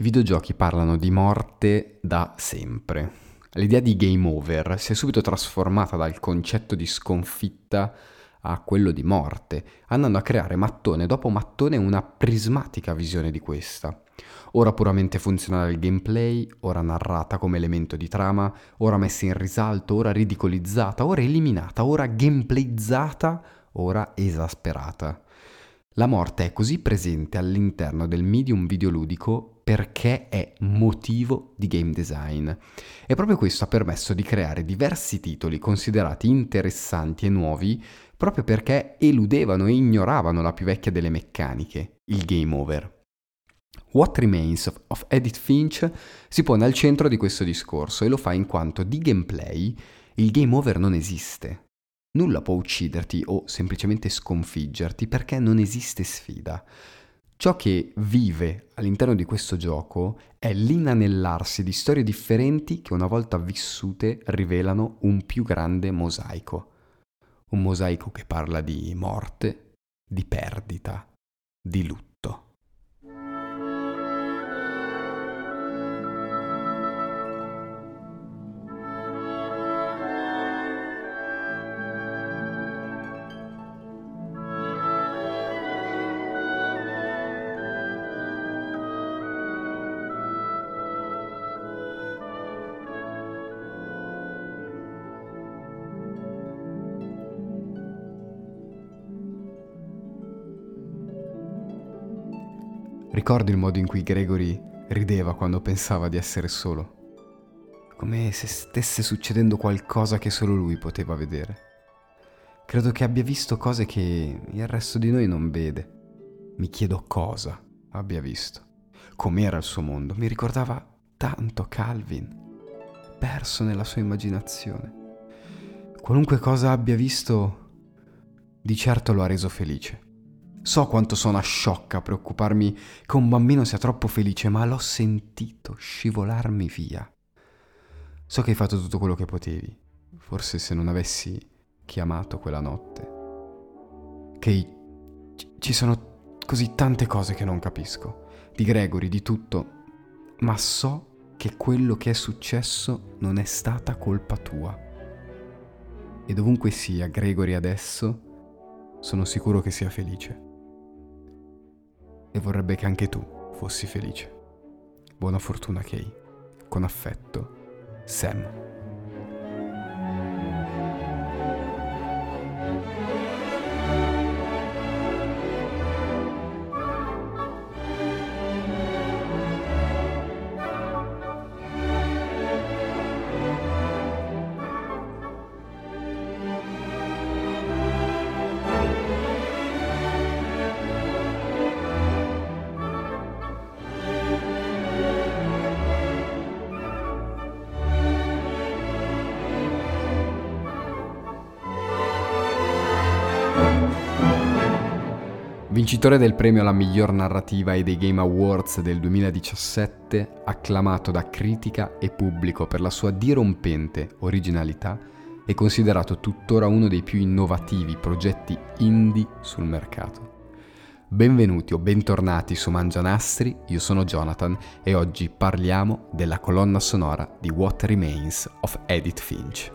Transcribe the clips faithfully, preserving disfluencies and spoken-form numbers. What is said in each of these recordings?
I videogiochi parlano di morte da sempre. L'idea di game over si è subito trasformata dal concetto di sconfitta a quello di morte, andando a creare mattone dopo mattone una prismatica visione di questa. Ora puramente funzionale al gameplay, ora narrata come elemento di trama, ora messa in risalto, ora ridicolizzata, ora eliminata, ora gameplayizzata, ora esasperata. La morte è così presente all'interno del medium videoludico perché è motivo di game design. E proprio questo ha permesso di creare diversi titoli considerati interessanti e nuovi proprio perché eludevano e ignoravano la più vecchia delle meccaniche, il game over. What Remains of Edith Finch si pone al centro di questo discorso e lo fa in quanto di gameplay il game over non esiste. Nulla può ucciderti o semplicemente sconfiggerti perché non esiste sfida. Ciò che vive all'interno di questo gioco è l'inanellarsi di storie differenti che una volta vissute rivelano un più grande mosaico. Un mosaico che parla di morte, di perdita, di lutto. Ricordo il modo in cui Gregory rideva quando pensava di essere solo, come se stesse succedendo qualcosa che solo lui poteva vedere. Credo che abbia visto cose che il resto di noi non vede. Mi chiedo cosa abbia visto. Com'era il suo mondo? Mi ricordava tanto Calvin, perso nella sua immaginazione. Qualunque cosa abbia visto, di certo lo ha reso felice. So quanto sono sciocca a preoccuparmi che un bambino sia troppo felice, ma l'ho sentito scivolarmi via. So che hai fatto tutto quello che potevi, forse se non avessi chiamato quella notte. Che ci sono così tante cose che non capisco, di Gregory, di tutto, ma so che quello che è successo non è stata colpa tua. E dovunque sia Gregory adesso, sono sicuro che sia felice. E vorrebbe che anche tu fossi felice. Buona fortuna, Kay. Con affetto, Sam. Vincitore del premio alla miglior narrativa e dei Game Awards del duemiladiciassette, acclamato da critica e pubblico per la sua dirompente originalità, è considerato tuttora uno dei più innovativi progetti indie sul mercato. Benvenuti o bentornati su Mangianastri, io sono Jonathan e oggi parliamo della colonna sonora di What Remains of Edith Finch.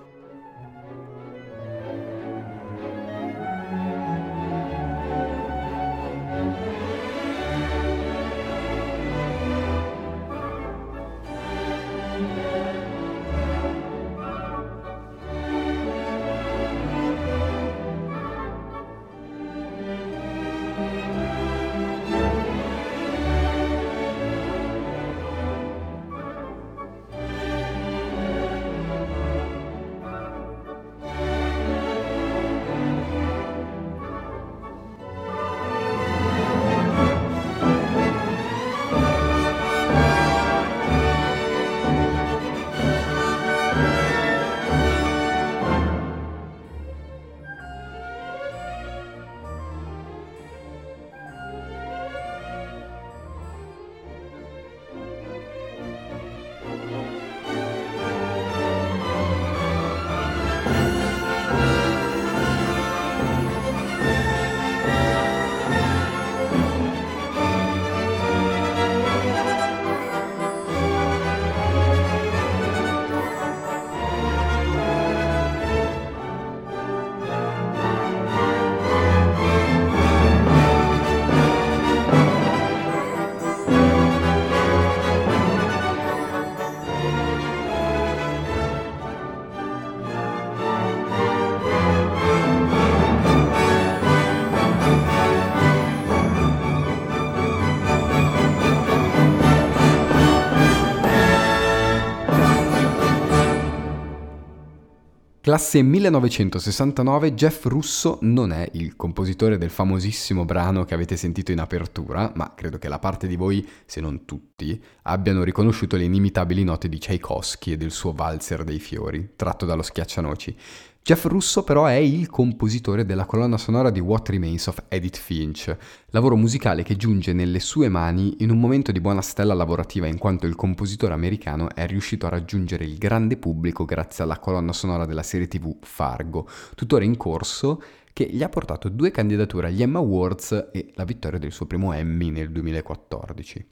Classe millenovecentosessantanove, Jeff Russo non è il compositore del famosissimo brano che avete sentito in apertura, ma credo che la parte di voi, se non tutti, abbiano riconosciuto le inimitabili note di Tchaikovsky e del suo Valzer dei fiori, tratto dallo Schiaccianoci. Jeff Russo però è il compositore della colonna sonora di What Remains of Edith Finch, lavoro musicale che giunge nelle sue mani in un momento di buona stella lavorativa in quanto il compositore americano è riuscito a raggiungere il grande pubblico grazie alla colonna sonora della serie tivù Fargo, tuttora in corso, che gli ha portato due candidature agli Emmy Awards e la vittoria del suo primo Emmy nel duemilaquattordici.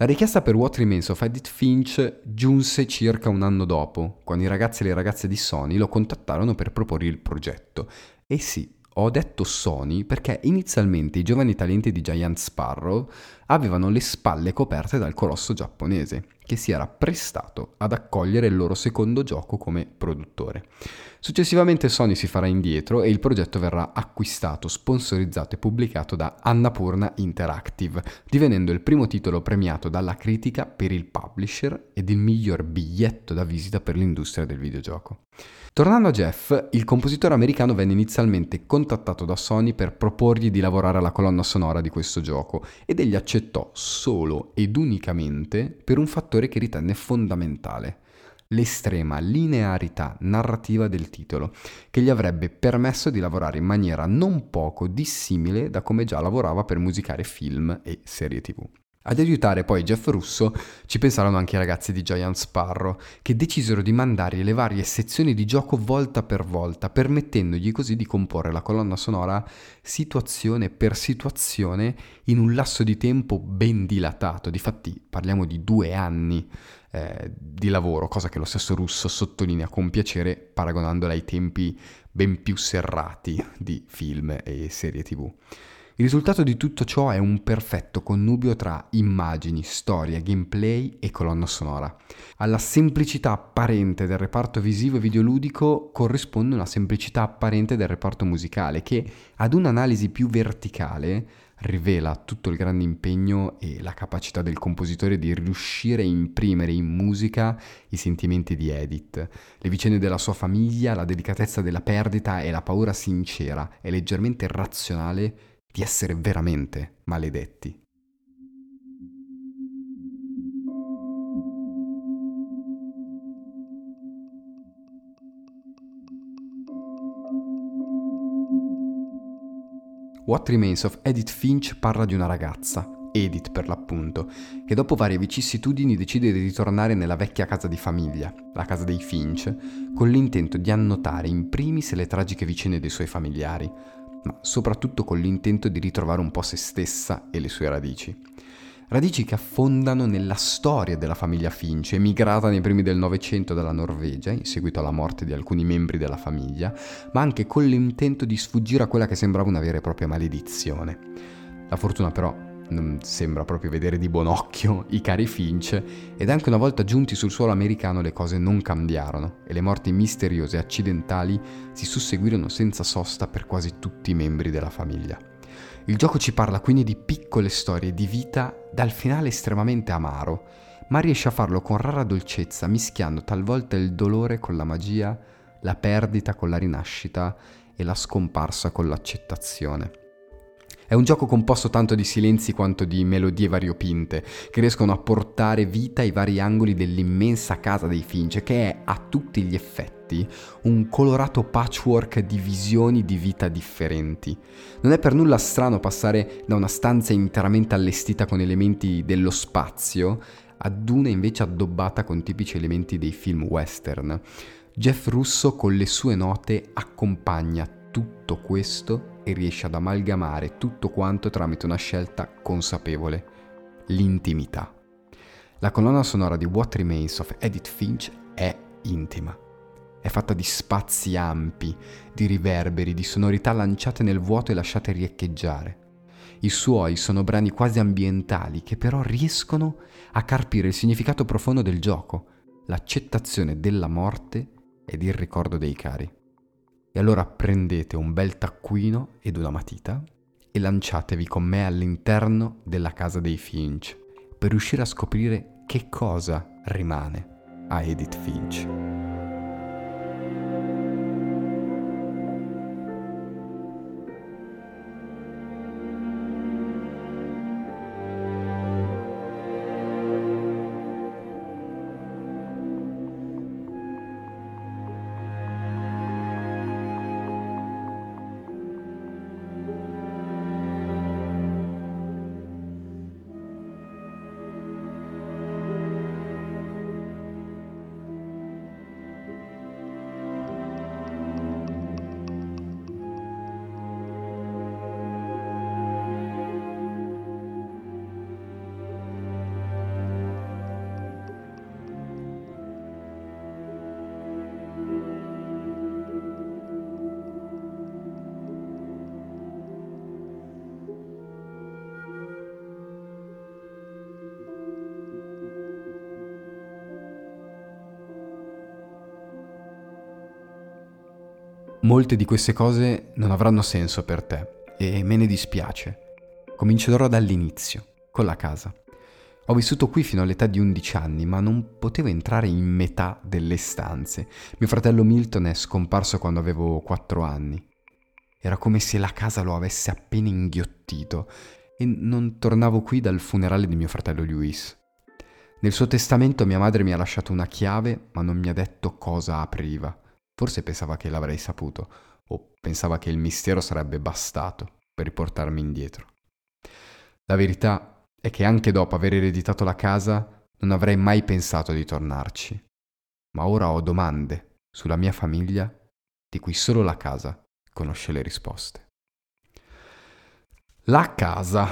La richiesta per What Remains of Edith Finch giunse circa un anno dopo, quando i ragazzi e le ragazze di Sony lo contattarono per proporre il progetto. E sì, ho detto Sony perché inizialmente i giovani talenti di Giant Sparrow avevano le spalle coperte dal colosso giapponese, che si era prestato ad accogliere il loro secondo gioco come produttore. Successivamente Sony si farà indietro e il progetto verrà acquistato, sponsorizzato e pubblicato da Annapurna Interactive, divenendo il primo titolo premiato dalla critica per il publisher ed il miglior biglietto da visita per l'industria del videogioco. Tornando a Jeff, il compositore americano venne inizialmente contattato da Sony per proporgli di lavorare alla colonna sonora di questo gioco ed egli accettò solo ed unicamente per un fattore che ritenne fondamentale: l'estrema linearità narrativa del titolo, che gli avrebbe permesso di lavorare in maniera non poco dissimile da come già lavorava per musicare film e serie tivù. Ad aiutare poi Jeff Russo ci pensarono anche i ragazzi di Giant Sparrow, che decisero di mandare le varie sezioni di gioco volta per volta, permettendogli così di comporre la colonna sonora situazione per situazione in un lasso di tempo ben dilatato. Difatti parliamo di due anni eh, di lavoro, cosa che lo stesso Russo sottolinea con piacere paragonandola ai tempi ben più serrati di film e serie tivù. Il risultato di tutto ciò è un perfetto connubio tra immagini, storia, gameplay e colonna sonora. Alla semplicità apparente del reparto visivo e videoludico corrisponde una semplicità apparente del reparto musicale che, ad un'analisi più verticale, rivela tutto il grande impegno e la capacità del compositore di riuscire a imprimere in musica i sentimenti di Edith, le vicende della sua famiglia, la delicatezza della perdita e la paura sincera e leggermente razionale di essere veramente maledetti. What Remains of Edith Finch parla di una ragazza, Edith per l'appunto, che dopo varie vicissitudini decide di ritornare nella vecchia casa di famiglia, la casa dei Finch, con l'intento di annotare in primis le tragiche vicende dei suoi familiari, ma soprattutto con l'intento di ritrovare un po' se stessa e le sue radici. Radici che affondano nella storia della famiglia Finch, emigrata nei primi del Novecento dalla Norvegia, in seguito alla morte di alcuni membri della famiglia, ma anche con l'intento di sfuggire a quella che sembrava una vera e propria maledizione. La fortuna però non sembra proprio vedere di buon occhio i cari Finch, ed anche una volta giunti sul suolo americano le cose non cambiarono e le morti misteriose e accidentali si susseguirono senza sosta per quasi tutti i membri della famiglia. Il gioco ci parla quindi di piccole storie di vita dal finale estremamente amaro, ma riesce a farlo con rara dolcezza, mischiando talvolta il dolore con la magia, la perdita con la rinascita e la scomparsa con l'accettazione. È un gioco composto tanto di silenzi quanto di melodie variopinte, che riescono a portare vita ai vari angoli dell'immensa casa dei Finch, che è a tutti gli effetti un colorato patchwork di visioni di vita differenti. Non è per nulla strano passare da una stanza interamente allestita con elementi dello spazio ad una invece addobbata con tipici elementi dei film western. Jeff Russo con le sue note accompagna tutto questo e riesce ad amalgamare tutto quanto tramite una scelta consapevole: l'intimità. La colonna sonora di What Remains of Edith Finch è intima. È fatta di spazi ampi, di riverberi, di sonorità lanciate nel vuoto e lasciate riecheggiare. I suoi sono brani quasi ambientali che però riescono a carpire il significato profondo del gioco, l'accettazione della morte ed il ricordo dei cari. E allora prendete un bel taccuino ed una matita e lanciatevi con me all'interno della casa dei Finch per riuscire a scoprire che cosa rimane a Edith Finch. Molte di queste cose non avranno senso per te e me ne dispiace. Comincerò dall'inizio, con la casa. Ho vissuto qui fino all'età di undici anni, ma non potevo entrare in metà delle stanze. Mio fratello Milton è scomparso quando avevo quattro anni. Era come se la casa lo avesse appena inghiottito e non tornavo qui dal funerale di mio fratello Luis. Nel suo testamento mia madre mi ha lasciato una chiave, ma non mi ha detto cosa apriva. Forse pensava che l'avrei saputo, o pensava che il mistero sarebbe bastato per riportarmi indietro. La verità è che anche dopo aver ereditato la casa non avrei mai pensato di tornarci. Ma ora ho domande sulla mia famiglia di cui solo la casa conosce le risposte. La casa,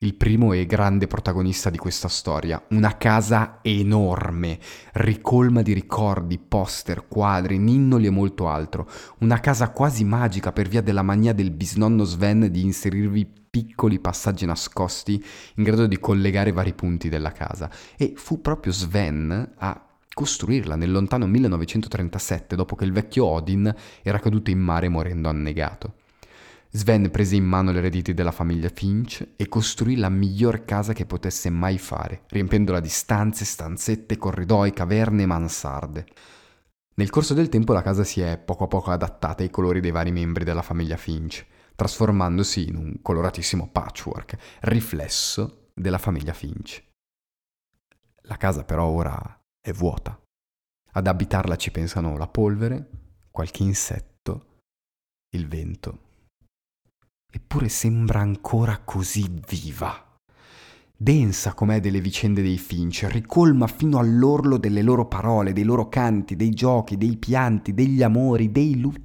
il primo e grande protagonista di questa storia, una casa enorme, ricolma di ricordi, poster, quadri, ninnoli e molto altro, una casa quasi magica per via della mania del bisnonno Sven di inserirvi piccoli passaggi nascosti in grado di collegare vari punti della casa, e fu proprio Sven a costruirla nel lontano millenovecentotrentasette, dopo che il vecchio Odin era caduto in mare morendo annegato. Sven prese in mano le rediti della famiglia Finch e costruì la miglior casa che potesse mai fare, riempendola di stanze, stanzette, corridoi, caverne e mansarde. Nel corso del tempo la casa si è poco a poco adattata ai colori dei vari membri della famiglia Finch, trasformandosi in un coloratissimo patchwork, riflesso della famiglia Finch. La casa però ora è vuota. Ad abitarla ci pensano la polvere, qualche insetto, il vento. Eppure sembra ancora così viva. Densa com'è delle vicende dei Finch, ricolma fino all'orlo delle loro parole, dei loro canti, dei giochi, dei pianti, degli amori, dei lutti.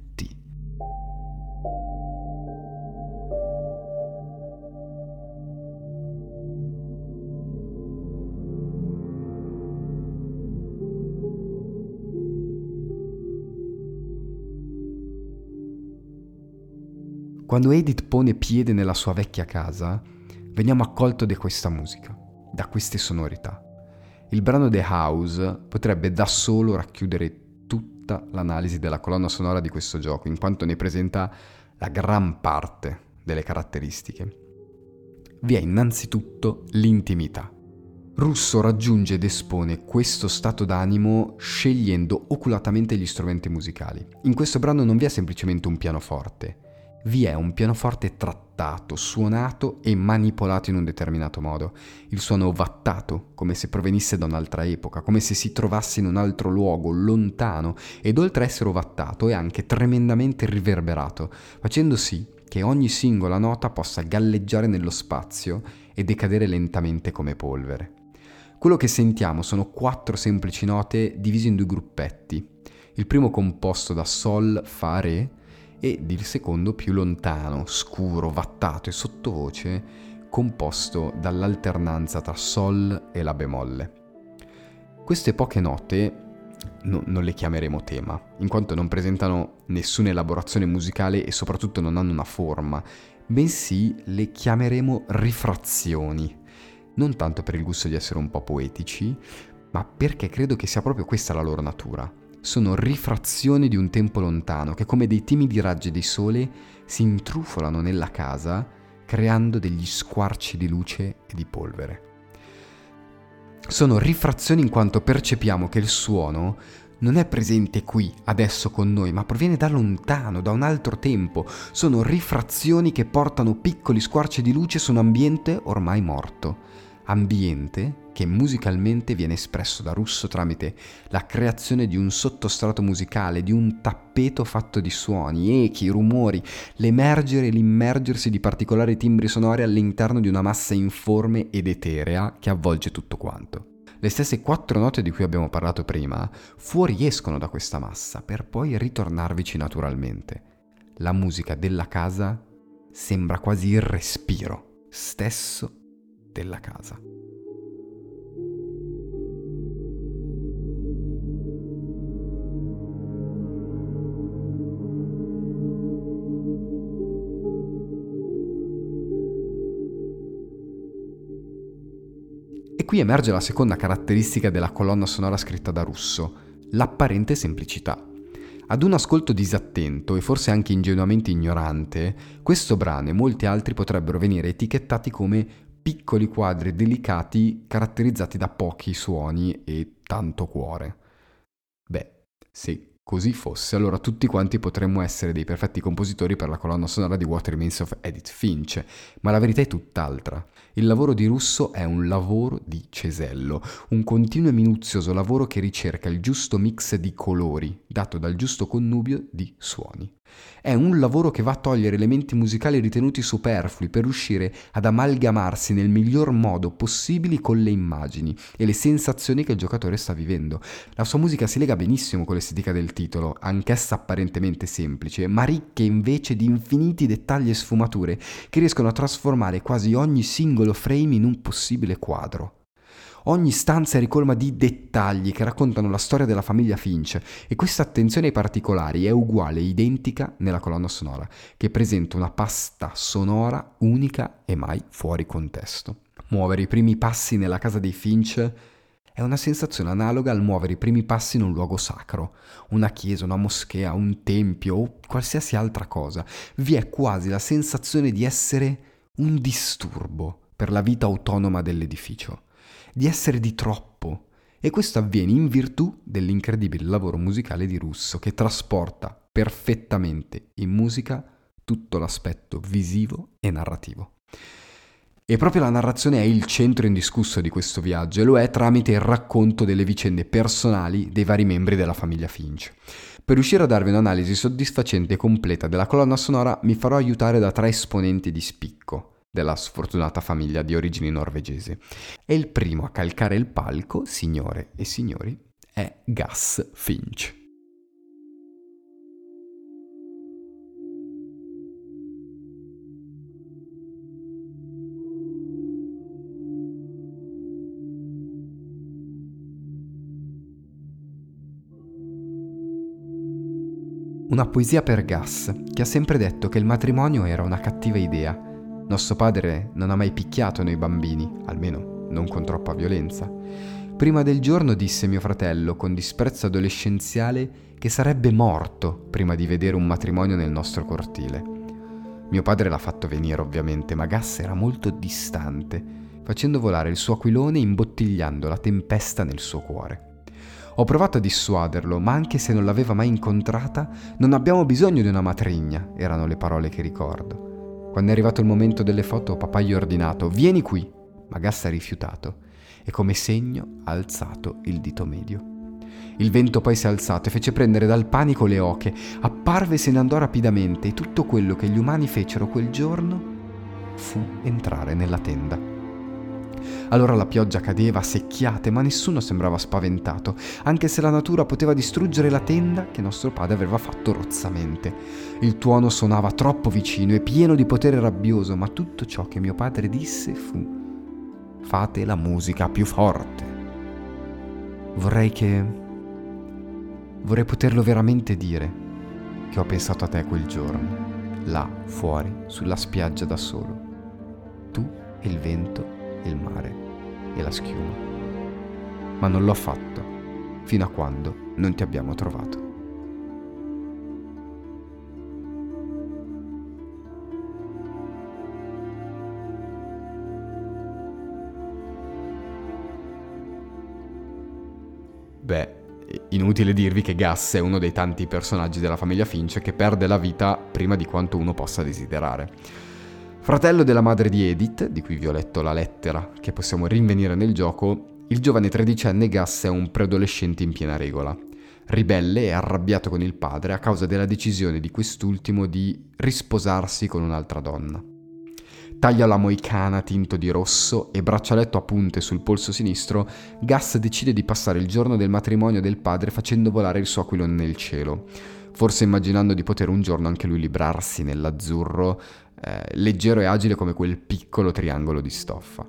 Quando Edith pone piede nella sua vecchia casa, veniamo accolto da questa musica, da queste sonorità. Il brano The House potrebbe da solo racchiudere tutta l'analisi della colonna sonora di questo gioco, in quanto ne presenta la gran parte delle caratteristiche. Vi è innanzitutto l'intimità. Russo raggiunge ed espone questo stato d'animo scegliendo oculatamente gli strumenti musicali. In questo brano non vi è semplicemente un pianoforte, vi è un pianoforte trattato, suonato e manipolato in un determinato modo, il suono ovattato, come se provenisse da un'altra epoca, come se si trovasse in un altro luogo, lontano, ed oltre a essere ovattato è anche tremendamente riverberato, facendo sì che ogni singola nota possa galleggiare nello spazio e decadere lentamente come polvere. Quello che sentiamo sono quattro semplici note divise in due gruppetti, il primo composto da Sol, Fa, Re, ed il secondo più lontano, scuro, vattato e sottovoce, composto dall'alternanza tra Sol e La bemolle. Queste poche note no, non le chiameremo tema, in quanto non presentano nessuna elaborazione musicale e soprattutto non hanno una forma, bensì le chiameremo rifrazioni, non tanto per il gusto di essere un po' poetici, ma perché credo che sia proprio questa la loro natura. Sono rifrazioni di un tempo lontano che, come dei timidi raggi di sole, si intrufolano nella casa creando degli squarci di luce e di polvere. Sono rifrazioni in quanto percepiamo che il suono non è presente qui, adesso con noi, ma proviene da lontano, da un altro tempo. Sono rifrazioni che portano piccoli squarci di luce su un ambiente ormai morto, ambiente che musicalmente viene espresso da Russo tramite la creazione di un sottostrato musicale, di un tappeto fatto di suoni, echi, rumori, l'emergere e l'immergersi di particolari timbri sonori all'interno di una massa informe ed eterea che avvolge tutto quanto. Le stesse quattro note di cui abbiamo parlato prima fuoriescono da questa massa per poi ritornarvici naturalmente. La musica della casa sembra quasi il respiro stesso della casa. E qui emerge la seconda caratteristica della colonna sonora scritta da Russo, l'apparente semplicità. Ad un ascolto disattento e forse anche ingenuamente ignorante, questo brano e molti altri potrebbero venire etichettati come piccoli quadri delicati caratterizzati da pochi suoni e tanto cuore. Beh, se così fosse, allora tutti quanti potremmo essere dei perfetti compositori per la colonna sonora di What Remains of Edith Finch, ma la verità è tutt'altra. Il lavoro di Russo è un lavoro di cesello, un continuo e minuzioso lavoro che ricerca il giusto mix di colori, dato dal giusto connubio di suoni. È un lavoro che va a togliere elementi musicali ritenuti superflui per riuscire ad amalgamarsi nel miglior modo possibile con le immagini e le sensazioni che il giocatore sta vivendo. La sua musica si lega benissimo con l'estetica del titolo, anch'essa apparentemente semplice, ma ricche invece di infiniti dettagli e sfumature che riescono a trasformare quasi ogni singolo frame in un possibile quadro. Ogni stanza è ricolma di dettagli che raccontano la storia della famiglia Finch, e questa attenzione ai particolari è uguale e identica nella colonna sonora, che presenta una pasta sonora unica e mai fuori contesto. Muovere i primi passi nella casa dei Finch è una sensazione analoga al muovere i primi passi in un luogo sacro, una chiesa, una moschea, un tempio o qualsiasi altra cosa. Vi è quasi la sensazione di essere un disturbo per la vita autonoma dell'edificio, di essere di troppo, e questo avviene in virtù dell'incredibile lavoro musicale di Russo, che trasporta perfettamente in musica tutto l'aspetto visivo e narrativo. E proprio la narrazione è il centro indiscusso di questo viaggio, e lo è tramite il racconto delle vicende personali dei vari membri della famiglia Finch. Per riuscire a darvi un'analisi soddisfacente e completa della colonna sonora mi farò aiutare da tre esponenti di spicco della sfortunata famiglia di origini norvegesi. E il primo a calcare il palco, signore e signori, è Gus Finch. Una poesia per Gus, che ha sempre detto che il matrimonio era una cattiva idea. Nostro padre non ha mai picchiato noi bambini, almeno non con troppa violenza. Prima del giorno disse mio fratello, con disprezzo adolescenziale, che sarebbe morto prima di vedere un matrimonio nel nostro cortile. Mio padre l'ha fatto venire, ovviamente, ma Gas era molto distante, facendo volare il suo aquilone e imbottigliando la tempesta nel suo cuore. Ho provato a dissuaderlo, ma anche se non l'aveva mai incontrata, non abbiamo bisogno di una matrigna, erano le parole che ricordo. Quando è arrivato il momento delle foto, papà gli ha ordinato «Vieni qui!», ma Gas ha rifiutato e come segno ha alzato il dito medio. Il vento poi si è alzato e fece prendere dal panico le oche, apparve e se ne andò rapidamente, e tutto quello che gli umani fecero quel giorno fu entrare nella tenda. Allora la pioggia cadeva a secchiate, ma nessuno sembrava spaventato, anche se la natura poteva distruggere la tenda che nostro padre aveva fatto rozzamente. Il tuono suonava troppo vicino e pieno di potere rabbioso, ma tutto ciò che mio padre disse fu «Fate la musica più forte!». Vorrei che... vorrei poterlo veramente dire che ho pensato a te quel giorno, là fuori, sulla spiaggia da solo. Tu e il vento, il mare e la schiuma. Ma non l'ho fatto, fino a quando non ti abbiamo trovato. Beh, inutile dirvi che Gus è uno dei tanti personaggi della famiglia Finch che perde la vita prima di quanto uno possa desiderare. Fratello della madre di Edith, di cui vi ho letto la lettera, che possiamo rinvenire nel gioco, il giovane tredicenne Gus è un preadolescente in piena regola, ribelle e arrabbiato con il padre a causa della decisione di quest'ultimo di risposarsi con un'altra donna. Taglio alla moicana tinto di rosso e braccialetto a punte sul polso sinistro, Gus decide di passare il giorno del matrimonio del padre facendo volare il suo aquilone nel cielo, forse immaginando di poter un giorno anche lui librarsi nell'azzurro, Eh, leggero e agile come quel piccolo triangolo di stoffa.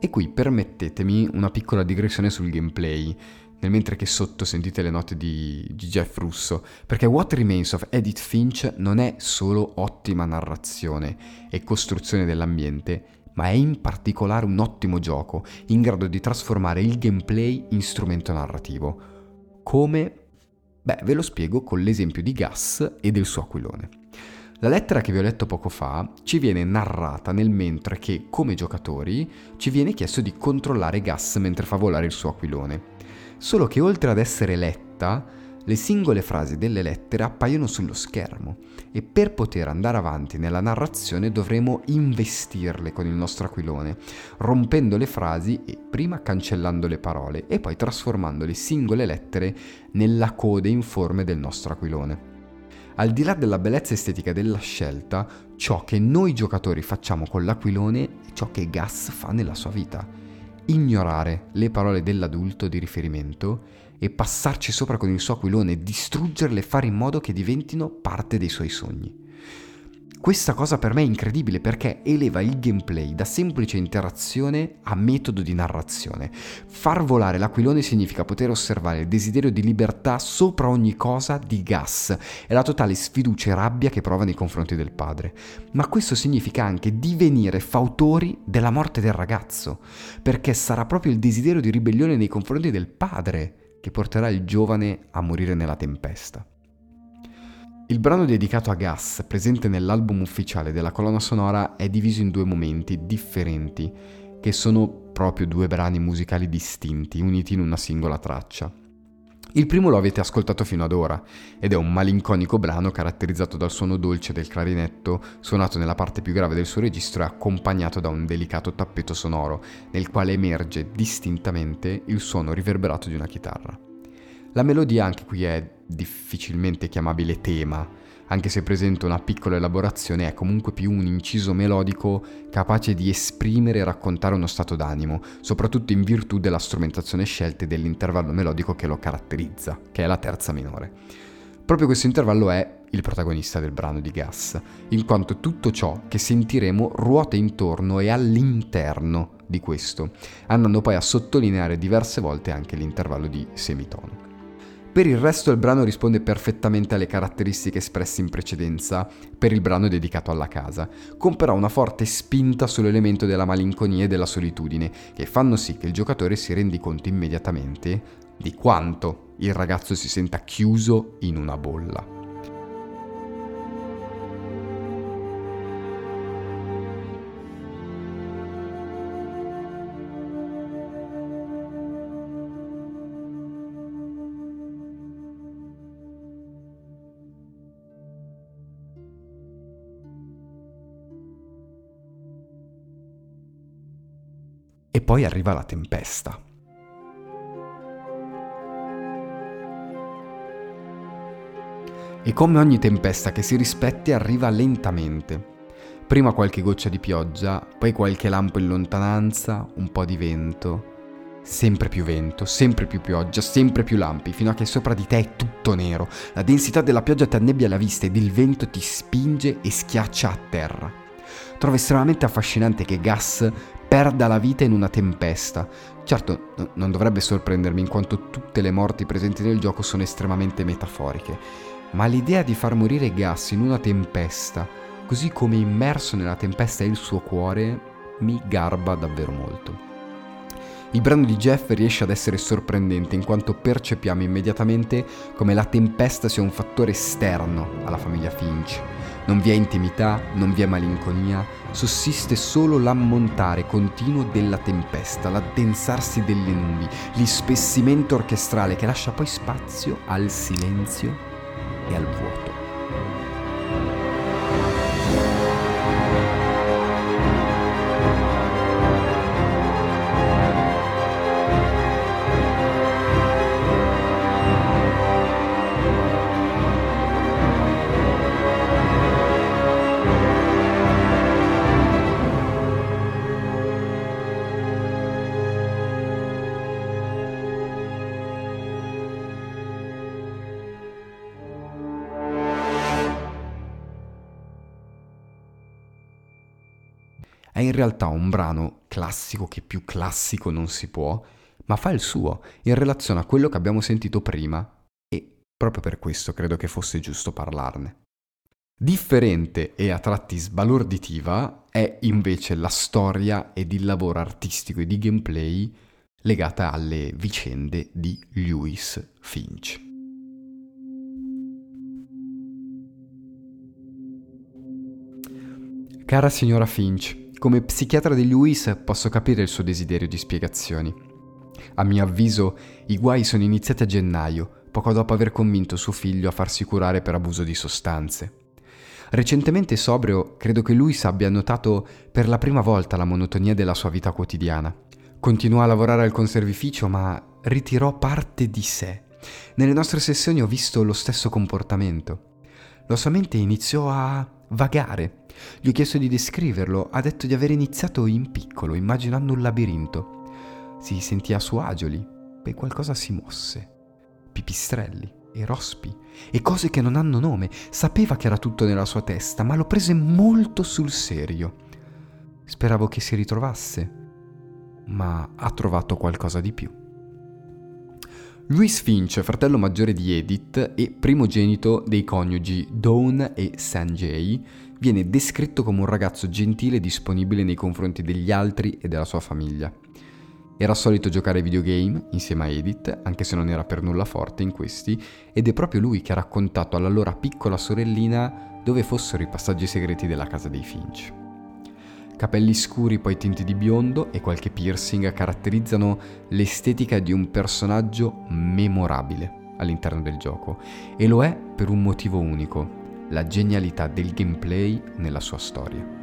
E qui permettetemi una piccola digressione sul gameplay, nel mentre che sotto sentite le note di Jeff Russo, perché What Remains of Edith Finch non è solo ottima narrazione e costruzione dell'ambiente, ma è in particolare un ottimo gioco in grado di trasformare il gameplay in strumento narrativo. Come? Beh, ve lo spiego con l'esempio di Gas e del suo aquilone. La lettera che vi ho letto poco fa ci viene narrata nel mentre che, come giocatori, ci viene chiesto di controllare Gas mentre fa volare il suo aquilone. Solo che oltre ad essere letta, le singole frasi delle lettere appaiono sullo schermo e per poter andare avanti nella narrazione dovremo investirle con il nostro aquilone, rompendo le frasi e prima cancellando le parole e poi trasformando le singole lettere nella coda informe del nostro aquilone. Al di là della bellezza estetica della scelta, ciò che noi giocatori facciamo con l'aquilone è ciò che Gas fa nella sua vita. Ignorare le parole dell'adulto di riferimento e passarci sopra con il suo aquilone, distruggerle e fare in modo che diventino parte dei suoi sogni. Questa cosa per me è incredibile perché eleva il gameplay da semplice interazione a metodo di narrazione. Far volare l'aquilone significa poter osservare il desiderio di libertà sopra ogni cosa di Gas e la totale sfiducia e rabbia che prova nei confronti del padre. Ma questo significa anche divenire fautori della morte del ragazzo, perché sarà proprio il desiderio di ribellione nei confronti del padre che porterà il giovane a morire nella tempesta. Il brano dedicato a Gas, presente nell'album ufficiale della colonna sonora, è diviso in due momenti differenti, che sono proprio due brani musicali distinti, uniti in una singola traccia. Il primo lo avete ascoltato fino ad ora, ed è un malinconico brano caratterizzato dal suono dolce del clarinetto, suonato nella parte più grave del suo registro e accompagnato da un delicato tappeto sonoro, nel quale emerge distintamente il suono riverberato di una chitarra. La melodia anche qui è difficilmente chiamabile tema, anche se presenta una piccola elaborazione, è comunque più un inciso melodico capace di esprimere e raccontare uno stato d'animo, soprattutto in virtù della strumentazione scelta e dell'intervallo melodico che lo caratterizza, che è la terza minore. Proprio questo intervallo è il protagonista del brano di Gas, in quanto tutto ciò che sentiremo ruota intorno e all'interno di questo, andando poi a sottolineare diverse volte anche l'intervallo di semitono. Per il resto il brano risponde perfettamente alle caratteristiche espresse in precedenza per il brano dedicato alla casa, con però una forte spinta sull'elemento della malinconia e della solitudine, che fanno sì che il giocatore si rendi conto immediatamente di quanto il ragazzo si senta chiuso in una bolla. E poi arriva la tempesta. E come ogni tempesta che si rispetti arriva lentamente. Prima qualche goccia di pioggia, poi qualche lampo in lontananza, un po' di vento. Sempre più vento, sempre più pioggia, sempre più lampi, fino a che sopra di te è tutto nero. La densità della pioggia ti annebbia la vista ed il vento ti spinge e schiaccia a terra. Trovo estremamente affascinante che Gas perda la vita in una tempesta. Certo, n- non dovrebbe sorprendermi in quanto tutte le morti presenti nel gioco sono estremamente metaforiche, ma l'idea di far morire Gas in una tempesta, così come immerso nella tempesta è il suo cuore, mi garba davvero molto. Il brano di Jeff riesce ad essere sorprendente in quanto percepiamo immediatamente come la tempesta sia un fattore esterno alla famiglia Finch. Non vi è intimità, non vi è malinconia, sussiste solo l'ammontare continuo della tempesta, l'addensarsi delle nubi, l'ispessimento orchestrale che lascia poi spazio al silenzio e al vuoto. È in realtà un brano classico che più classico non si può, ma fa il suo in relazione a quello che abbiamo sentito prima e proprio per questo credo che fosse giusto parlarne. Differente e a tratti sbalorditiva è invece la storia ed il lavoro artistico e di gameplay legata alle vicende di Lewis Finch. Cara signora Finch, come psichiatra di Lewis posso capire il suo desiderio di spiegazioni. A mio avviso, i guai sono iniziati a gennaio, poco dopo aver convinto suo figlio a farsi curare per abuso di sostanze. Recentemente sobrio, credo che Lewis abbia notato per la prima volta la monotonia della sua vita quotidiana. Continuò a lavorare al conservificio, ma ritirò parte di sé. Nelle nostre sessioni ho visto lo stesso comportamento. La sua mente iniziò a vagare. Gli ho chiesto di descriverlo, ha detto di aver iniziato in piccolo, immaginando un labirinto. Si sentì a suo agio lì, e qualcosa si mosse. Pipistrelli e rospi e cose che non hanno nome. Sapeva che era tutto nella sua testa, ma lo prese molto sul serio. Speravo che si ritrovasse, ma ha trovato qualcosa di più. Louis Finch, fratello maggiore di Edith e primogenito dei coniugi Dawn e Sanjay, viene descritto come un ragazzo gentile e disponibile nei confronti degli altri e della sua famiglia. Era solito giocare ai videogame insieme a Edith, anche se non era per nulla forte in questi, ed è proprio lui che ha raccontato all'allora piccola sorellina dove fossero i passaggi segreti della casa dei Finch. Capelli scuri poi tinti di biondo e qualche piercing caratterizzano l'estetica di un personaggio memorabile all'interno del gioco, e lo è per un motivo unico: la genialità del gameplay nella sua storia.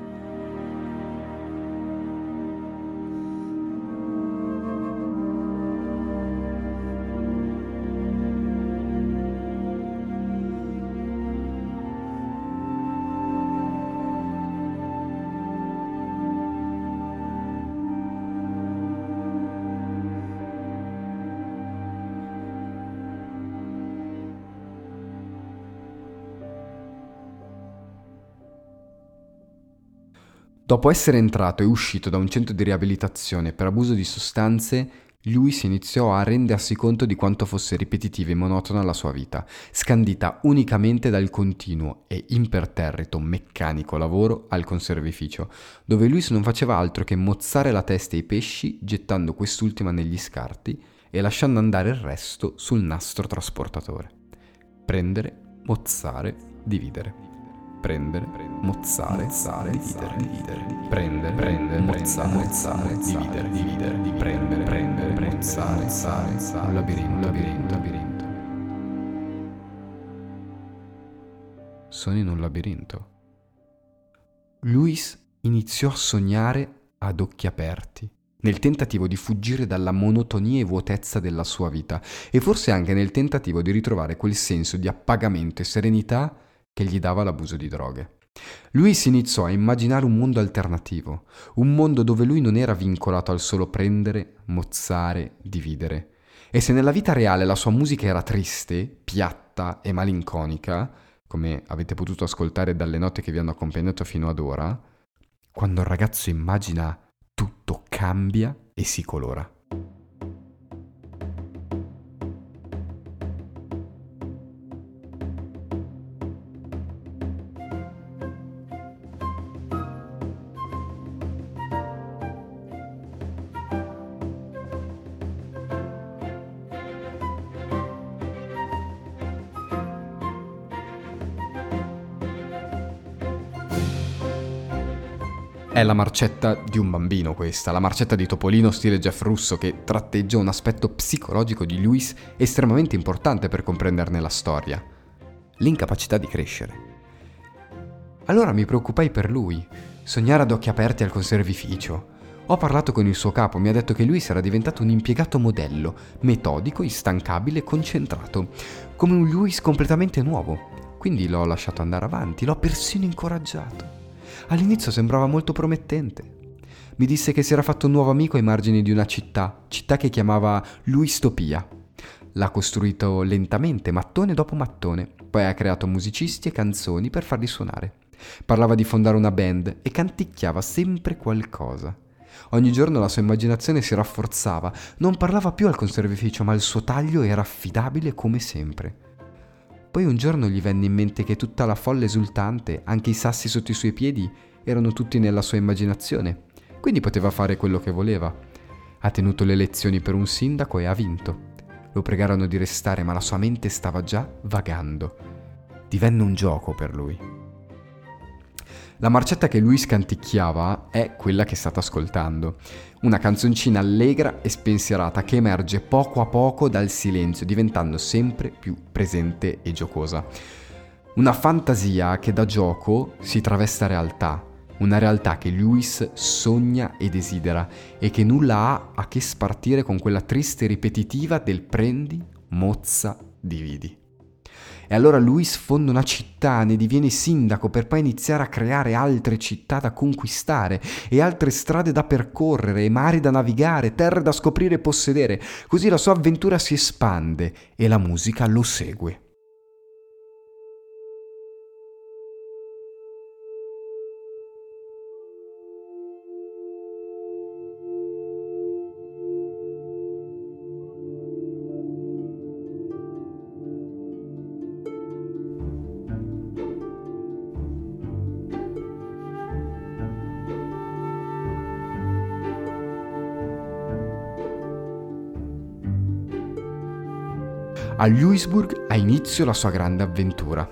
Dopo essere entrato e uscito da un centro di riabilitazione per abuso di sostanze, Lewis iniziò a rendersi conto di quanto fosse ripetitiva e monotona la sua vita, scandita unicamente dal continuo e imperterrito meccanico lavoro al conservificio, dove Lewis non faceva altro che mozzare la testa ai pesci, gettando quest'ultima negli scarti e lasciando andare il resto sul nastro trasportatore. Prendere, mozzare, dividere. Prendere, mozzare, mozzare, dividere, dividere, prendere, prendere, mozzare, mozzare, dividere, dividere, prendere, prendere, mozzare, mozzare, un labirinto, labirinto, labirinto. Sono in un labirinto. Lewis iniziò a sognare ad occhi aperti, nel tentativo di fuggire dalla monotonia e vuotezza della sua vita, e forse anche nel tentativo di ritrovare quel senso di appagamento e serenità che gli dava l'abuso di droghe. Lui si iniziò a immaginare un mondo alternativo, un mondo dove lui non era vincolato al solo prendere, mozzare, dividere. E se nella vita reale la sua musica era triste, piatta e malinconica, come avete potuto ascoltare dalle note che vi hanno accompagnato fino ad ora, quando il ragazzo immagina tutto cambia e si colora. È la marcetta di un bambino questa, la marcetta di Topolino stile Jeff Russo, che tratteggia un aspetto psicologico di Lewis estremamente importante per comprenderne la storia: l'incapacità di crescere. Allora mi preoccupai per lui, sognare ad occhi aperti al conservificio. Ho parlato con il suo capo, mi ha detto che Lewis era diventato un impiegato modello, metodico, instancabile, concentrato, come un Lewis completamente nuovo. Quindi l'ho lasciato andare avanti, l'ho persino incoraggiato. All'inizio sembrava molto promettente. Mi disse che si era fatto un nuovo amico ai margini di una città, città che chiamava Luistopia. L'ha costruito lentamente, mattone dopo mattone, poi ha creato musicisti e canzoni per farli suonare. Parlava di fondare una band e canticchiava sempre qualcosa. Ogni giorno la sua immaginazione si rafforzava, non parlava più al conservificio, ma il suo taglio era affidabile come sempre. Poi un giorno gli venne in mente che tutta la folla esultante, anche i sassi sotto i suoi piedi, erano tutti nella sua immaginazione, quindi poteva fare quello che voleva. Ha tenuto le elezioni per un sindaco e ha vinto. Lo pregarono di restare, ma la sua mente stava già vagando. Divenne un gioco per lui. La marcetta che lui scanticchiava è quella che state ascoltando, una canzoncina allegra e spensierata che emerge poco a poco dal silenzio, diventando sempre più presente e giocosa. Una fantasia che da gioco si traveste a realtà, una realtà che Lewis sogna e desidera e che nulla ha a che spartire con quella triste ripetitiva del prendi, mozza, dividi. E allora lui sfonda una città, ne diviene sindaco per poi iniziare a creare altre città da conquistare e altre strade da percorrere e mari da navigare, terre da scoprire e possedere. Così la sua avventura si espande e la musica lo segue. A Louisburg ha inizio la sua grande avventura.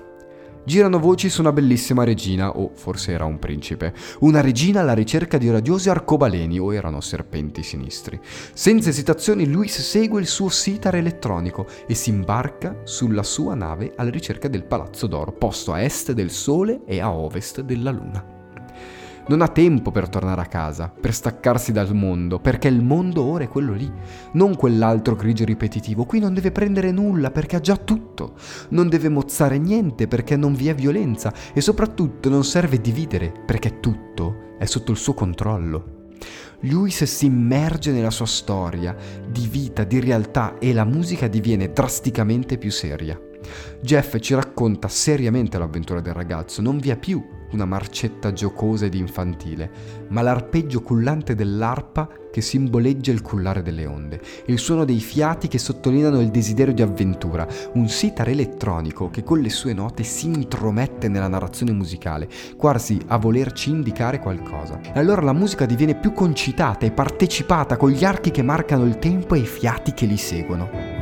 Girano voci su una bellissima regina, o forse era un principe, una regina alla ricerca di radiosi arcobaleni, o erano serpenti sinistri. Senza esitazioni Louis segue il suo sitar elettronico e si imbarca sulla sua nave alla ricerca del Palazzo d'Oro, posto a est del Sole e a ovest della Luna. Non ha tempo per tornare a casa, per staccarsi dal mondo, perché il mondo ora è quello lì, non quell'altro grigio ripetitivo. Qui non deve prendere nulla perché ha già tutto, non deve mozzare niente perché non vi è violenza e soprattutto non serve dividere perché tutto è sotto il suo controllo. Lewis si immerge nella sua storia di vita, di realtà e la musica diviene drasticamente più seria. Jeff ci racconta seriamente l'avventura del ragazzo, non vi è più una marcetta giocosa ed infantile, ma l'arpeggio cullante dell'arpa che simboleggia il cullare delle onde, il suono dei fiati che sottolineano il desiderio di avventura, un sitar elettronico che con le sue note si intromette nella narrazione musicale, quasi a volerci indicare qualcosa. E allora la musica diviene più concitata e partecipata con gli archi che marcano il tempo e i fiati che li seguono.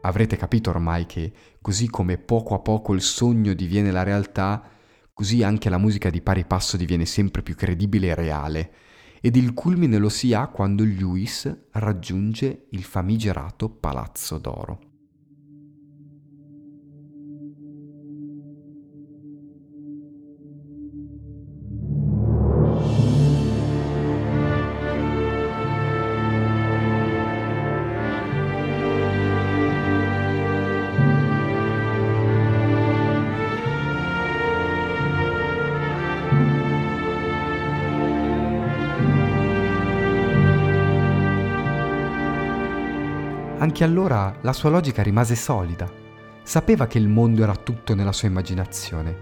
Avrete capito ormai che, così come poco a poco il sogno diviene la realtà, così anche la musica di pari passo diviene sempre più credibile e reale, ed il culmine lo si ha quando Lewis raggiunge il famigerato Palazzo d'Oro. Anche allora la sua logica rimase solida. Sapeva che il mondo era tutto nella sua immaginazione,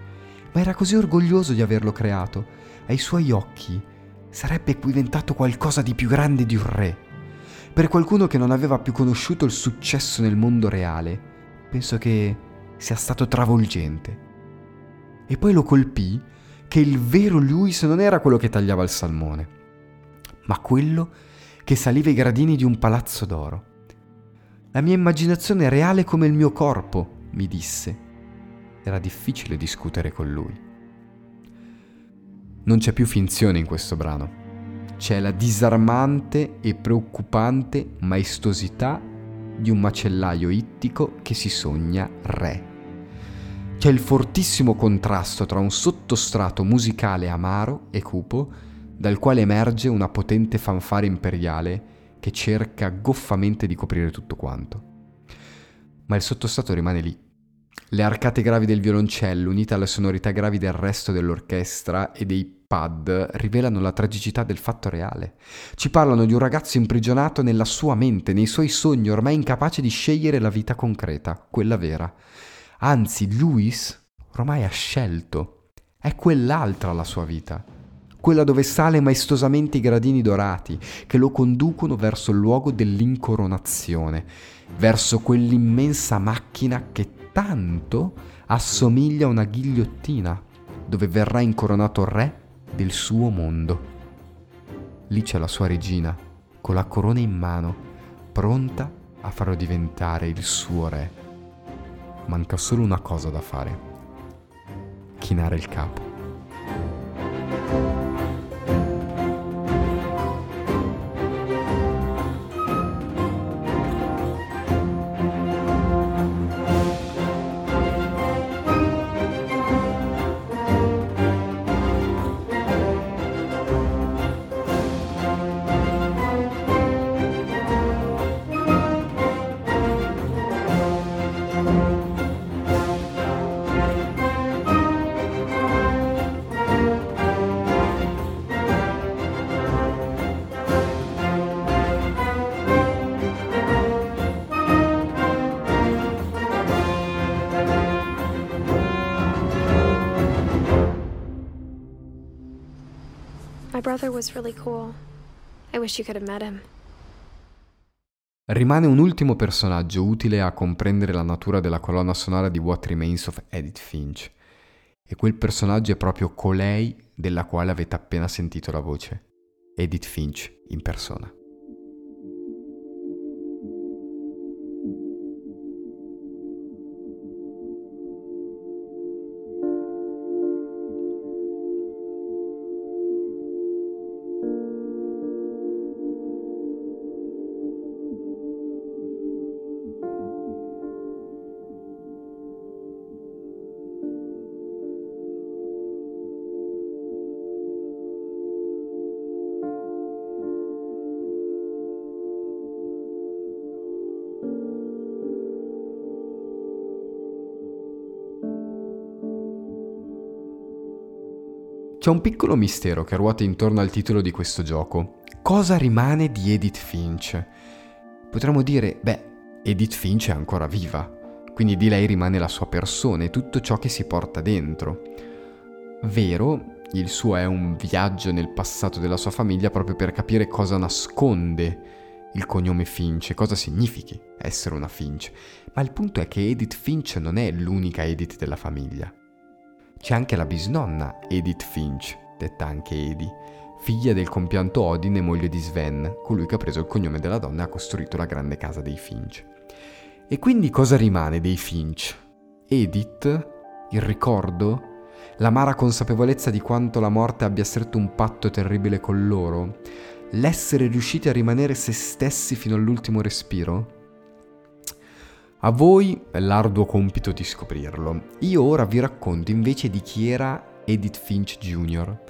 ma era così orgoglioso di averlo creato. Ai suoi occhi sarebbe diventato qualcosa di più grande di un re. Per qualcuno che non aveva più conosciuto il successo nel mondo reale, penso che sia stato travolgente. E poi lo colpì che il vero Lewis non era quello che tagliava il salmone, ma quello che saliva i gradini di un palazzo d'oro. La mia immaginazione è reale come il mio corpo, mi disse. Era difficile discutere con lui. Non c'è più finzione in questo brano. C'è la disarmante e preoccupante maestosità di un macellaio ittico che si sogna re. C'è il fortissimo contrasto tra un sottostrato musicale amaro e cupo, dal quale emerge una potente fanfara imperiale che cerca goffamente di coprire tutto quanto. Ma il sottostato rimane lì, Le arcate gravi del violoncello, unite alle sonorità gravi del resto dell'orchestra e dei pad, rivelano la tragicità del fatto reale. Ci parlano di un ragazzo imprigionato nella sua mente, nei suoi sogni, ormai incapace di scegliere la vita concreta, quella vera. Anzi, Luis ormai ha scelto. È quell'altra la sua vita. Quella dove sale maestosamente i gradini dorati, che lo conducono verso il luogo dell'incoronazione, verso quell'immensa macchina che tanto assomiglia a una ghigliottina, dove verrà incoronato re del suo mondo. Lì c'è la sua regina, con la corona in mano, pronta a farlo diventare il suo re. Manca solo una cosa da fare: chinare il capo. Rimane un ultimo personaggio utile a comprendere la natura della colonna sonora di What Remains of Edith Finch, e quel personaggio è proprio colei della quale avete appena sentito la voce, Edith Finch in persona. C'è un piccolo mistero che ruota intorno al titolo di questo gioco. Cosa rimane di Edith Finch? Potremmo dire, beh, Edith Finch è ancora viva, quindi di lei rimane la sua persona e tutto ciò che si porta dentro. Vero, il suo è un viaggio nel passato della sua famiglia proprio per capire cosa nasconde il cognome Finch, cosa significhi essere una Finch. Ma il punto è che Edith Finch non è l'unica Edith della famiglia. C'è anche la bisnonna Edith Finch, detta anche Edie, figlia del compianto Odin e moglie di Sven, colui che ha preso il cognome della donna e ha costruito la grande casa dei Finch. E quindi cosa rimane dei Finch? Edith? Il ricordo? L'amara consapevolezza di quanto la morte abbia stretto un patto terribile con loro? L'essere riusciti a rimanere se stessi fino all'ultimo respiro? A voi è l'arduo compito di scoprirlo. Io ora vi racconto invece di chi era Edith Finch junior,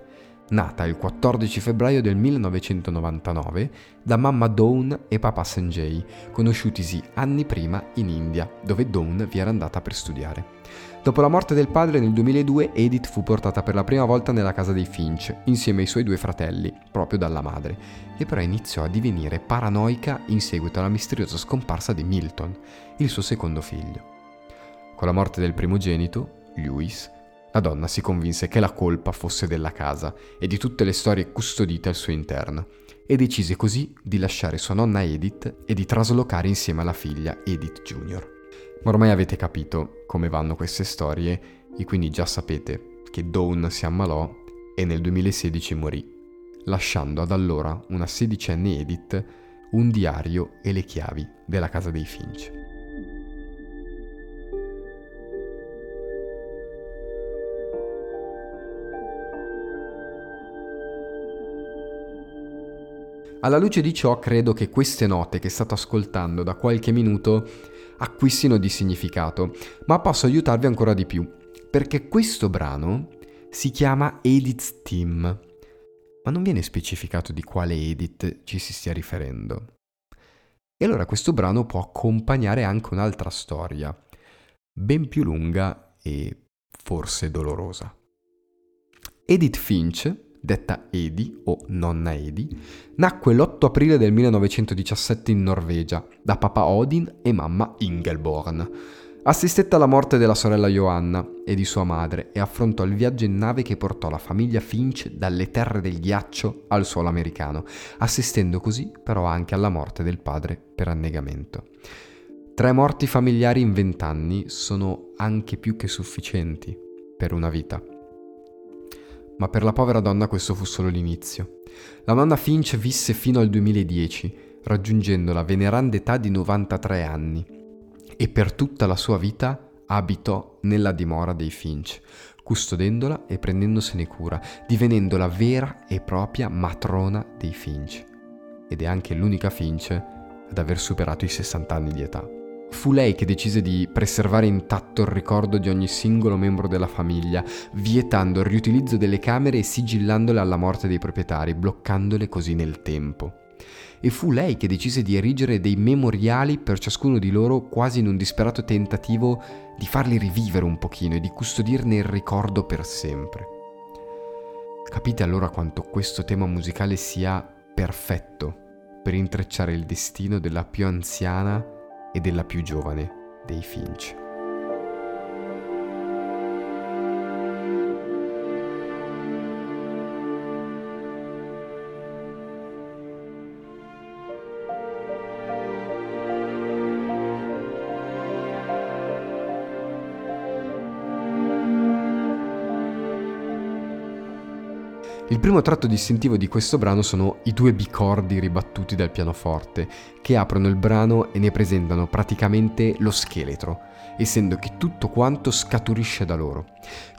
nata il quattordici febbraio del millenovecentonovantanove da mamma Dawn e papà Sanjay, conosciutisi anni prima in India, dove Dawn vi era andata per studiare. Dopo la morte del padre nel duemiladue, Edith fu portata per la prima volta nella casa dei Finch, insieme ai suoi due fratelli, proprio dalla madre, che però iniziò a divenire paranoica in seguito alla misteriosa scomparsa di Milton, il suo secondo figlio. Con la morte del primogenito, Lewis, la donna si convinse che la colpa fosse della casa e di tutte le storie custodite al suo interno, e decise così di lasciare sua nonna Edith e di traslocare insieme alla figlia Edith junior. Ma ormai avete capito come vanno queste storie, e quindi già sapete che Dawn si ammalò e nel duemilasedici morì, lasciando ad allora una sedicenne Edith un diario e le chiavi della casa dei Finch. Alla luce di ciò, credo che queste note che state ascoltando da qualche minuto acquistino di significato, ma posso aiutarvi ancora di più, perché questo brano si chiama Edith's Team, ma non viene specificato di quale Edith ci si stia riferendo. E allora questo brano può accompagnare anche un'altra storia, ben più lunga e forse dolorosa. Edith Finch, detta Edie o nonna Edie, nacque l'otto aprile del millenovecentodiciassette in Norvegia, da papà Odin e mamma Ingeborg. Assistette alla morte della sorella Johanna e di sua madre e affrontò il viaggio in nave che portò la famiglia Finch dalle terre del ghiaccio al suolo americano, assistendo così però anche alla morte del padre per annegamento. Tre morti familiari in vent'anni sono anche più che sufficienti per una vita. Ma per la povera donna questo fu solo l'inizio. La nonna Finch visse fino al duemiladieci, raggiungendo la veneranda età di novantatré anni. E per tutta la sua vita abitò nella dimora dei Finch, custodendola e prendendosene cura, divenendo la vera e propria matrona dei Finch. Ed è anche l'unica Finch ad aver superato i sessanta anni di età. Fu lei che decise di preservare intatto il ricordo di ogni singolo membro della famiglia, vietando il riutilizzo delle camere e sigillandole alla morte dei proprietari, bloccandole così nel tempo. E fu lei che decise di erigere dei memoriali per ciascuno di loro, quasi in un disperato tentativo di farli rivivere un pochino e di custodirne il ricordo per sempre. Capite allora quanto questo tema musicale sia perfetto per intrecciare il destino della più anziana e della più giovane dei Finch. Il primo tratto distintivo di questo brano sono i due bicordi ribattuti dal pianoforte, che aprono il brano e ne presentano praticamente lo scheletro, essendo che tutto quanto scaturisce da loro.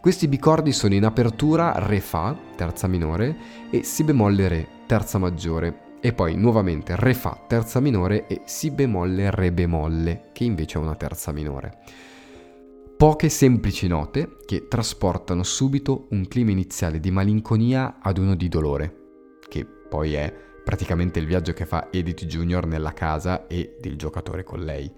Questi bicordi sono in apertura Re Fa, terza minore, e Si bemolle Re, terza maggiore, e poi nuovamente Re Fa, terza minore, e Si bemolle Re bemolle, che invece è una terza minore. Poche semplici note che trasportano subito un clima iniziale di malinconia ad uno di dolore, che poi è praticamente il viaggio che fa Edith Junior nella casa e del giocatore con lei.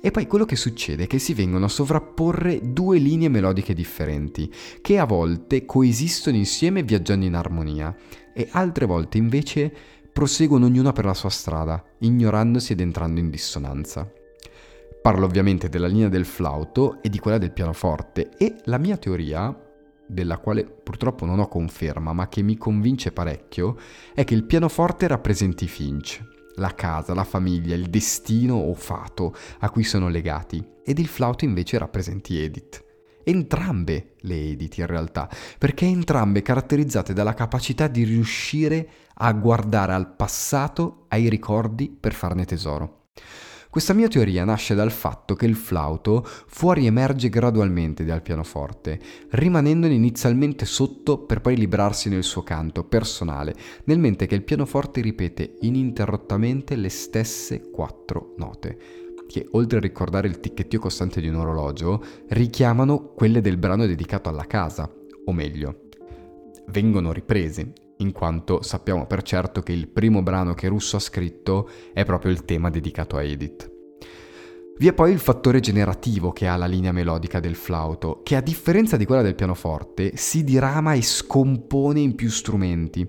E poi quello che succede è che si vengono a sovrapporre due linee melodiche differenti, che a volte coesistono insieme viaggiando in armonia, e altre volte invece proseguono ognuna per la sua strada, ignorandosi ed entrando in dissonanza. Parlo ovviamente della linea del flauto e di quella del pianoforte, e la mia teoria, della quale purtroppo non ho conferma ma che mi convince parecchio, è che il pianoforte rappresenti Finch, la casa, la famiglia, il destino o fato a cui sono legati, ed il flauto invece rappresenti Edith. Entrambe le Edith in realtà, perché entrambe caratterizzate dalla capacità di riuscire a guardare al passato, ai ricordi per farne tesoro. Questa mia teoria nasce dal fatto che il flauto fuori emerge gradualmente dal pianoforte, rimanendone inizialmente sotto per poi librarsi nel suo canto personale, nel mentre che il pianoforte ripete ininterrottamente le stesse quattro note, che oltre a ricordare il ticchettio costante di un orologio, richiamano quelle del brano dedicato alla casa, o meglio, vengono riprese, in quanto sappiamo per certo che il primo brano che Russo ha scritto è proprio il tema dedicato a Edith. Vi è poi il fattore generativo che ha la linea melodica del flauto, che a differenza di quella del pianoforte si dirama e scompone in più strumenti,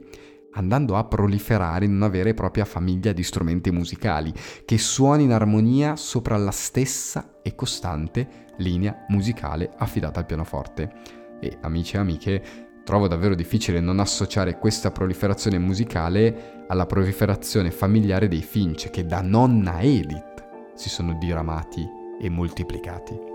andando a proliferare in una vera e propria famiglia di strumenti musicali, che suona in armonia sopra la stessa e costante linea musicale affidata al pianoforte. E amici e amiche, trovo davvero difficile non associare questa proliferazione musicale alla proliferazione familiare dei Finch, che da nonna Edith si sono diramati e moltiplicati.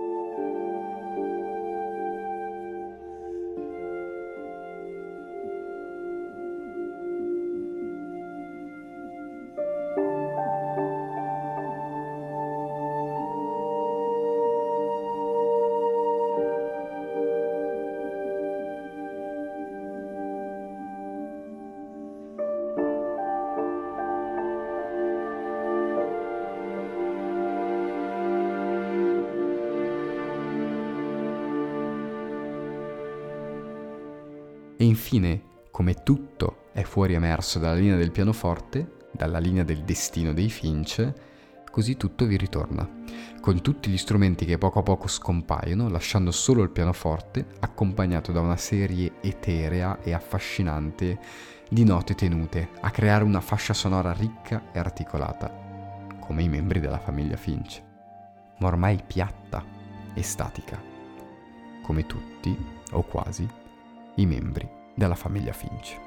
E infine, come tutto è fuori emerso dalla linea del pianoforte, dalla linea del destino dei Finch, così tutto vi ritorna, con tutti gli strumenti che poco a poco scompaiono, lasciando solo il pianoforte, accompagnato da una serie eterea e affascinante di note tenute, a creare una fascia sonora ricca e articolata, come i membri della famiglia Finch, ma ormai piatta e statica, come tutti, o quasi, i membri della famiglia Finch.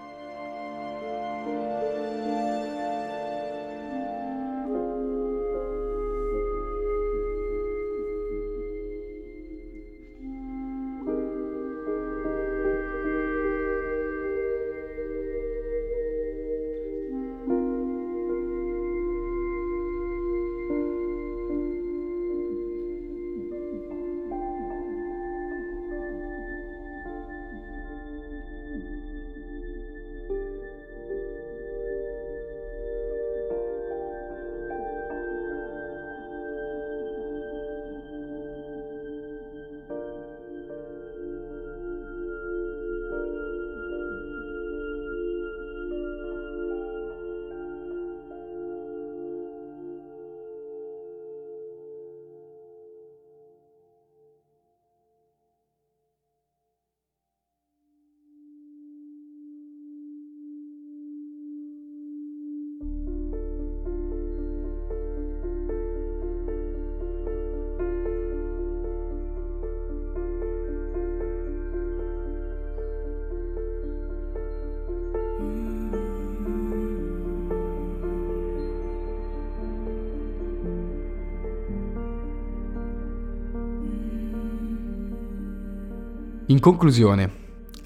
In conclusione,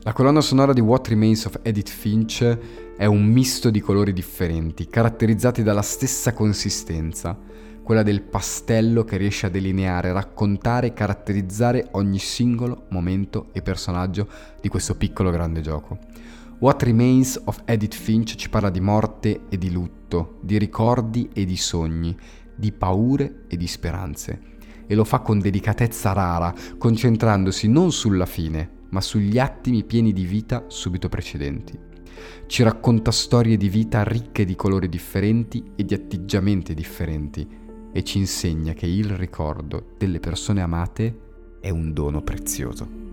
la colonna sonora di What Remains of Edith Finch è un misto di colori differenti, caratterizzati dalla stessa consistenza, quella del pastello che riesce a delineare, raccontare e caratterizzare ogni singolo momento e personaggio di questo piccolo grande gioco. What Remains of Edith Finch ci parla di morte e di lutto, di ricordi e di sogni, di paure e di speranze. E lo fa con delicatezza rara, concentrandosi non sulla fine, ma sugli attimi pieni di vita subito precedenti. Ci racconta storie di vita ricche di colori differenti e di atteggiamenti differenti, e ci insegna che il ricordo delle persone amate è un dono prezioso.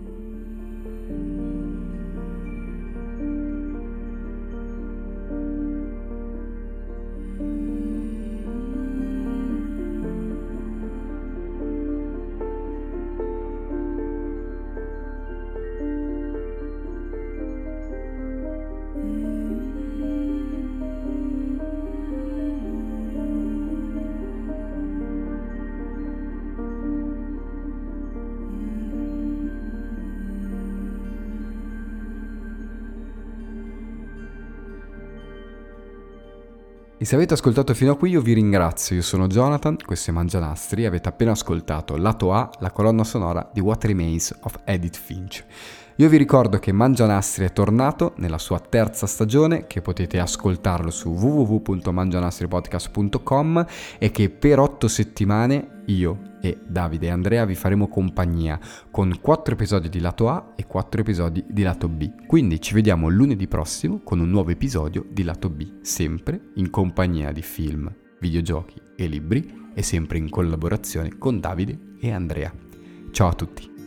E se avete ascoltato fino a qui io vi ringrazio, io sono Jonathan, questo è Mangianastri, avete appena ascoltato Lato A, la colonna sonora di What Remains of Edith Finch. Io vi ricordo che Mangianastri è tornato nella sua terza stagione, che potete ascoltarlo su w w w punto mangianastripodcast punto com e che per otto settimane io e Davide e Andrea vi faremo compagnia con quattro episodi di Lato A e quattro episodi di Lato B. Quindi ci vediamo lunedì prossimo con un nuovo episodio di Lato B, sempre in compagnia di film, videogiochi e libri e sempre in collaborazione con Davide e Andrea. Ciao a tutti!